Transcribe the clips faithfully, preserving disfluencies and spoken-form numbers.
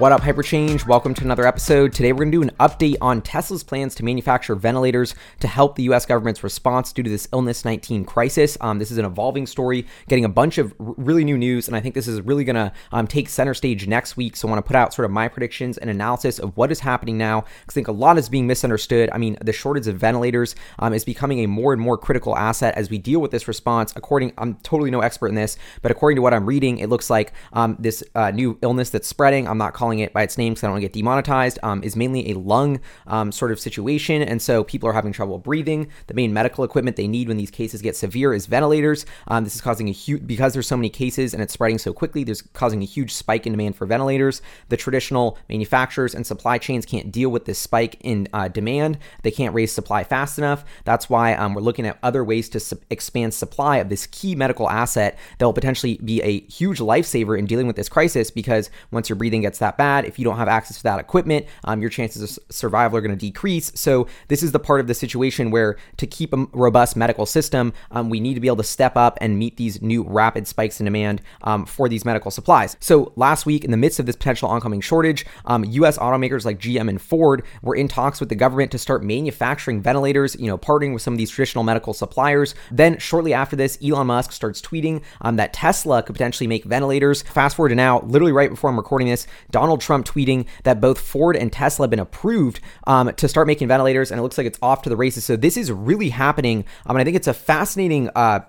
What up, HyperChange? Welcome to another episode. Today we're going to do an update on Tesla's plans to manufacture ventilators to help the U S government's response due to this illness nineteen crisis. Um, this is an evolving story, getting a bunch of r- really new news, and I think this is really going to um, take center stage next week. So I want to put out sort of my predictions and analysis of what is happening now, because I think a lot is being misunderstood. I mean, the shortage of ventilators um, is becoming a more and more critical asset as we deal with this response. According, I'm totally no expert in this, but according to what I'm reading, it looks like um, this uh, new illness that's spreading, I'm not calling it by its name because I don't want to get demonetized, um, is mainly a lung um, sort of situation. And so people are having trouble breathing. The main medical equipment they need when these cases get severe is ventilators. Um, this is causing a huge, because there's so many cases and it's spreading so quickly, there's causing a huge spike in demand for ventilators. The traditional manufacturers and supply chains can't deal with this spike in uh, demand. They can't raise supply fast enough. That's why um, we're looking at other ways to su- expand supply of this key medical asset that will potentially be a huge lifesaver in dealing with this crisis, because once your breathing gets that bad, if you don't have access to that equipment, um, your chances of survival are going to decrease. So this is the part of the situation where, to keep a robust medical system, um, we need to be able to step up and meet these new rapid spikes in demand um, for these medical supplies. So last week, in the midst of this potential oncoming shortage, um, U S automakers like G M and Ford were in talks with the government to start manufacturing ventilators, you know, partnering with some of these traditional medical suppliers. Then shortly after this, Elon Musk starts tweeting um, that Tesla could potentially make ventilators. Fast forward to now, literally right before I'm recording this, Donald Donald Trump tweeting that both Ford and Tesla have been approved um, to start making ventilators, and it looks like it's off to the races. So this is really happening. Um, and I think it's a fascinating uh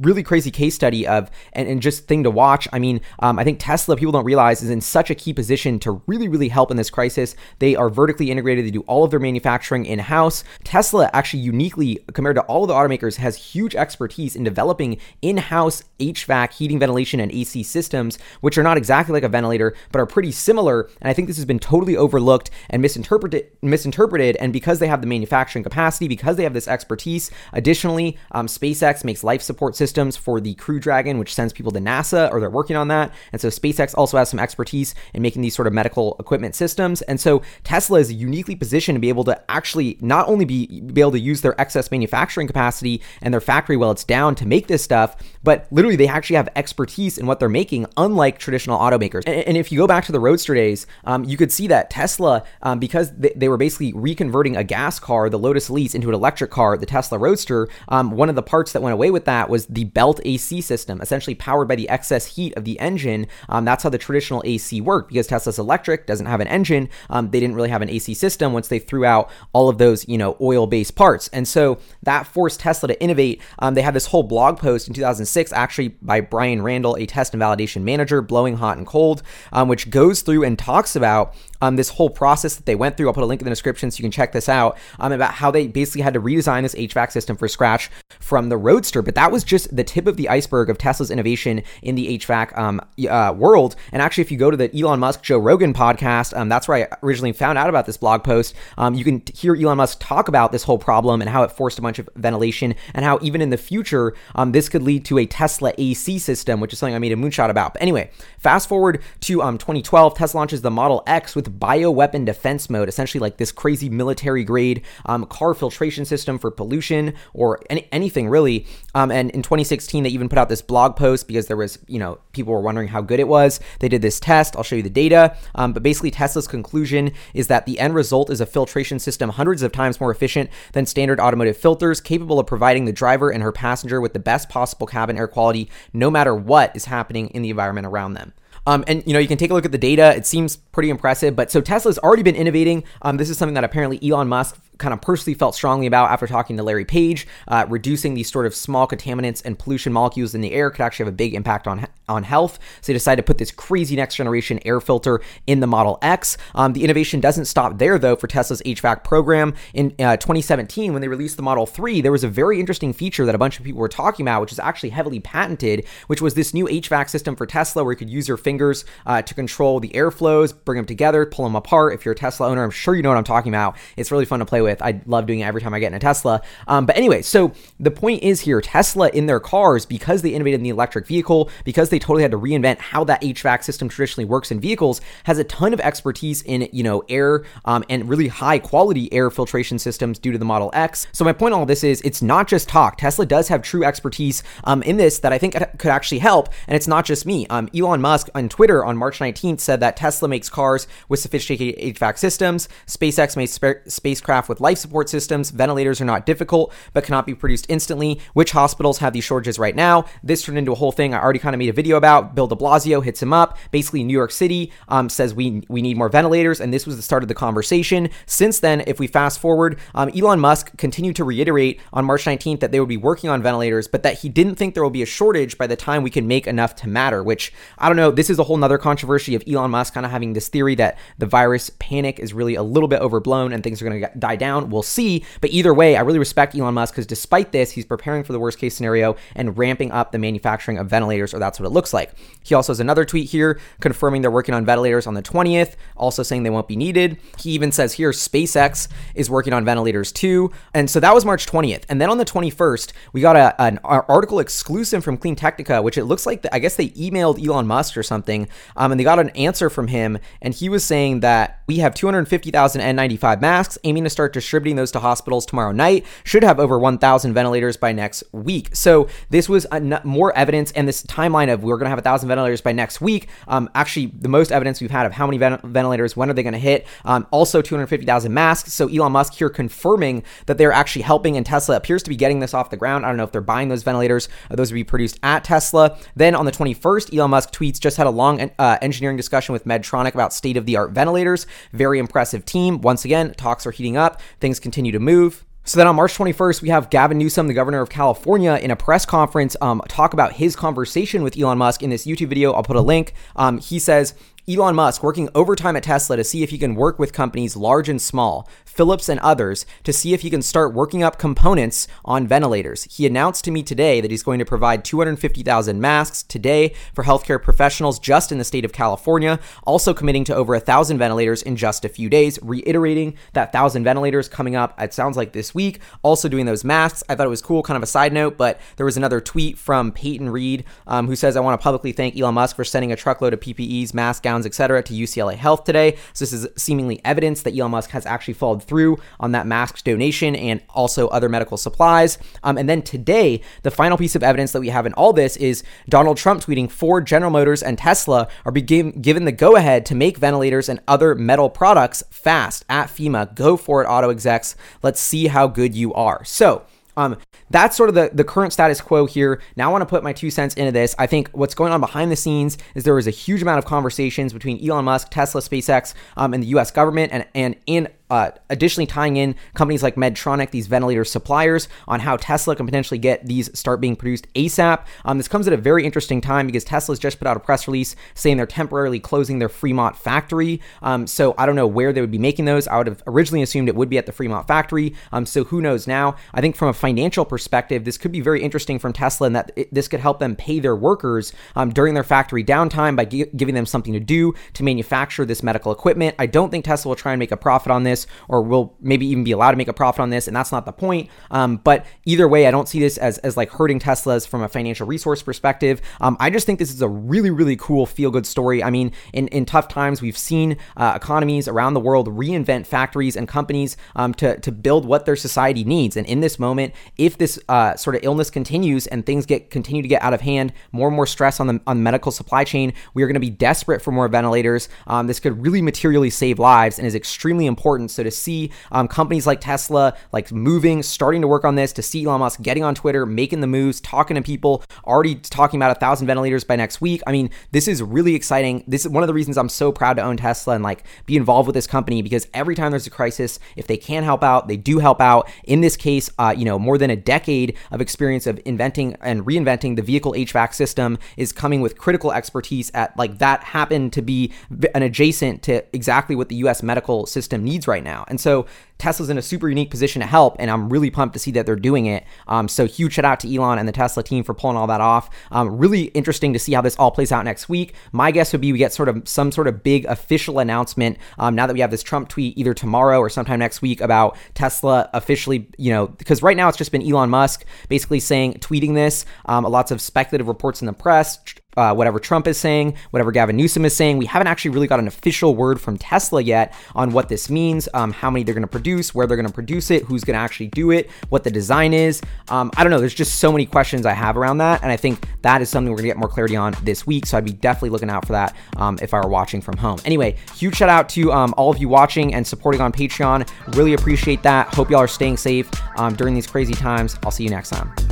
really crazy case study of, and, and just thing to watch. I mean, um, I think Tesla, people don't realize, is in such a key position to really, really help in this crisis. They are vertically integrated. They do all of their manufacturing in-house. Tesla actually uniquely, compared to all of the automakers, has huge expertise in developing in-house H V A C, heating, ventilation, and A C systems, which are not exactly like a ventilator, but are pretty similar. And I think this has been totally overlooked and misinterpreted, misinterpreted. And because they have the manufacturing capacity, because they have this expertise, additionally, um, SpaceX makes life support systems for the Crew Dragon, which sends people to NASA, or they're working on that. And so SpaceX also has some expertise in making these sort of medical equipment systems. And so Tesla is uniquely positioned to be able to actually not only be, be able to use their excess manufacturing capacity and their factory while it's down to make this stuff, but literally they actually have expertise in what they're making, unlike traditional automakers. And, and if you go back to the Roadster days, um, you could see that Tesla, um, because they, they were basically reconverting a gas car, the Lotus Elise, into an electric car, the Tesla Roadster, um, one of the parts that went away with that was the belt A C system, essentially powered by the excess heat of the engine. Um, that's how the traditional A C worked, because Tesla's electric, doesn't have an engine. Um, they didn't really have an A C system once they threw out all of those, you know, oil-based parts. And so that forced Tesla to innovate. Um, they had this whole blog post in two thousand six, actually by Brian Randall, a test and validation manager, Blowing Hot and Cold, um, which goes through and talks about Um, this whole process that they went through. I'll put a link in the description so you can check this out, um, about how they basically had to redesign this H V A C system from scratch from the Roadster. But that was just the tip of the iceberg of Tesla's innovation in the H V A C um, uh, world. And actually, if you go to the Elon Musk, Joe Rogan podcast, um, that's where I originally found out about this blog post. Um, you can hear Elon Musk talk about this whole problem and how it forced a bunch of ventilation, and how even in the future, um, this could lead to a Tesla A C system, which is something I made a moonshot about. But anyway, fast forward to um, twenty twelve, Tesla launches the Model X with bioweapon defense mode, essentially like this crazy military grade um, car filtration system for pollution or any, anything really. Um, and in twenty sixteen, they even put out this blog post because there was, you know, people were wondering how good it was. They did this test. I'll show you the data. Um, but basically Tesla's conclusion is that the end result is a filtration system hundreds of times more efficient than standard automotive filters, capable of providing the driver and her passenger with the best possible cabin air quality, no matter what is happening in the environment around them. Um, and, you know, you can take a look at the data. It seems pretty impressive. But so Tesla's already been innovating. Um, this is something that apparently Elon Musk kind of personally felt strongly about after talking to Larry Page. Uh, reducing these sort of small contaminants and pollution molecules in the air could actually have a big impact on on health. So they decided to put this crazy next generation air filter in the Model X. Um, the innovation doesn't stop there, though, for Tesla's H V A C program. In uh, twenty seventeen, when they released the Model three, there was a very interesting feature that a bunch of people were talking about, which is actually heavily patented, which was this new H V A C system for Tesla where you could use your fingers uh, to control the airflows, bring them together, pull them apart. If you're a Tesla owner, I'm sure you know what I'm talking about. It's really fun to play with. with. I love doing it every time I get in a Tesla. Um, but anyway, so the point is here, Tesla in their cars, because they innovated in the electric vehicle, because they totally had to reinvent how that H V A C system traditionally works in vehicles, has a ton of expertise in, you know, air um, and really high quality air filtration systems due to the Model X. So my point on all this is it's not just talk. Tesla does have true expertise um, in this that I think could actually help. And it's not just me. Um, Elon Musk on Twitter on March nineteenth said that Tesla makes cars with sophisticated H V A C systems. SpaceX makes sp- spacecraft with life support systems. Ventilators are not difficult, but cannot be produced instantly. Which hospitals have these shortages right now? This turned into a whole thing I already kind of made a video about. Bill de Blasio hits him up. Basically, New York City um, says we, we need more ventilators. And this was the start of the conversation. Since then, if we fast forward, um, Elon Musk continued to reiterate on March nineteenth that they would be working on ventilators, but that he didn't think there will be a shortage by the time we can make enough to matter, which I don't know. This is a whole nother controversy of Elon Musk kind of having this theory that the virus panic is really a little bit overblown and things are going to die down. We'll see. But either way, I really respect Elon Musk because despite this, he's preparing for the worst case scenario and ramping up the manufacturing of ventilators, or that's what it looks like. He also has another tweet here confirming they're working on ventilators on the twentieth, also saying they won't be needed. He even says here SpaceX is working on ventilators too. And so that was March twentieth. And then on the twenty-first, we got a, an article exclusive from Clean Technica, which it looks like, the, I guess they emailed Elon Musk or something, um, and they got an answer from him. And he was saying that we have two hundred fifty thousand N ninety-five masks, aiming to start distributing those to hospitals tomorrow night, should have over one thousand ventilators by next week. So this was an- more evidence, and this timeline of we're going to have one thousand ventilators by next week, um, actually the most evidence we've had of how many ven- ventilators, when are they going to hit, um, also two hundred fifty thousand masks. So Elon Musk here confirming that they're actually helping, and Tesla appears to be getting this off the ground. I don't know if they're buying those ventilators, or those would be produced at Tesla. Then on the twenty-first, Elon Musk tweets, just had a long uh, engineering discussion with Medtronic about state-of-the-art ventilators. Very impressive team. Once again, talks are heating up. Things continue to move. So then on March twenty-first, we have Gavin Newsom, the governor of California, in a press conference, um, talk about his conversation with Elon Musk. In this YouTube video, I'll put a link. Um, he says, Elon Musk working overtime at Tesla to see if he can work with companies large and small, Philips and others, to see if he can start working up components on ventilators. He announced to me today that he's going to provide two hundred fifty thousand masks today for healthcare professionals just in the state of California, also committing to over one thousand ventilators in just a few days, reiterating that one thousand ventilators coming up, it sounds like this week, also doing those masks. I thought it was cool, kind of a side note, but there was another tweet from Peyton Reed um, who says, I want to publicly thank Elon Musk for sending a truckload of P P Es, masks, gowns, et cetera to U C L A Health today. So this is seemingly evidence that Elon Musk has actually followed through on that mask donation and also other medical supplies. Um, and then today, the final piece of evidence that we have in all this is Donald Trump tweeting Ford, General Motors, and Tesla are begin- given the go-ahead to make ventilators and other metal products fast at FEMA. Go for it, auto execs. Let's see how good you are. So Um, that's sort of the, the current status quo here. Now I want to put my two cents into this. I think what's going on behind the scenes is there was a huge amount of conversations between Elon Musk, Tesla, SpaceX, um, and the U S government, and and in Uh, additionally tying in companies like Medtronic, these ventilator suppliers, on how Tesla can potentially get these start being produced ASAP. Um, this comes at a very interesting time because Tesla's just put out a press release saying they're temporarily closing their Fremont factory. Um, so I don't know where they would be making those. I would have originally assumed it would be at the Fremont factory. Um, so who knows now? I think from a financial perspective, this could be very interesting from Tesla in that it, this could help them pay their workers um, during their factory downtime by gi- giving them something to do to manufacture this medical equipment. I don't think Tesla will try and make a profit on this, or will maybe even be allowed to make a profit on this, and that's not the point. Um, but either way, I don't see this as as like hurting Tesla's from a financial resource perspective. Um, I just think this is a really, really cool feel-good story. I mean, in, in tough times, we've seen uh, economies around the world reinvent factories and companies um, to, to build what their society needs. And in this moment, if this uh, sort of illness continues and things get continue to get out of hand, more and more stress on the on the medical supply chain, we are going to be desperate for more ventilators. Um, this could really materially save lives and is extremely important. So to see um, companies like Tesla, like moving, starting to work on this, to see Elon Musk getting on Twitter, making the moves, talking to people, already talking about a thousand ventilators by next week. I mean, this is really exciting. This is one of the reasons I'm so proud to own Tesla and like be involved with this company, because every time there's a crisis, if they can help out, they do help out. In this case, uh, you know, more than a decade of experience of inventing and reinventing the vehicle H V A C system is coming with critical expertise at like that happened to be an adjacent to exactly what the U S medical system needs right now. And so Tesla's in a super unique position to help, and I'm really pumped to see that they're doing it. Um, so huge shout out to Elon and the Tesla team for pulling all that off. Um, really interesting to see how this all plays out next week. My guess would be we get sort of some sort of big official announcement um, now that we have this Trump tweet either tomorrow or sometime next week about Tesla officially, you know, because right now it's just been Elon Musk basically saying, tweeting this, um, lots of speculative reports in the press, Uh, whatever Trump is saying, whatever Gavin Newsom is saying. We haven't actually really got an official word from Tesla yet on what this means, um, how many they're going to produce, where they're going to produce it, who's going to actually do it, what the design is. Um, I don't know. There's just so many questions I have around that. And I think that is something we're going to get more clarity on this week. So I'd be definitely looking out for that um, if I were watching from home. Anyway, huge shout out to um, all of you watching and supporting on Patreon. Really appreciate that. Hope y'all are staying safe um, during these crazy times. I'll see you next time.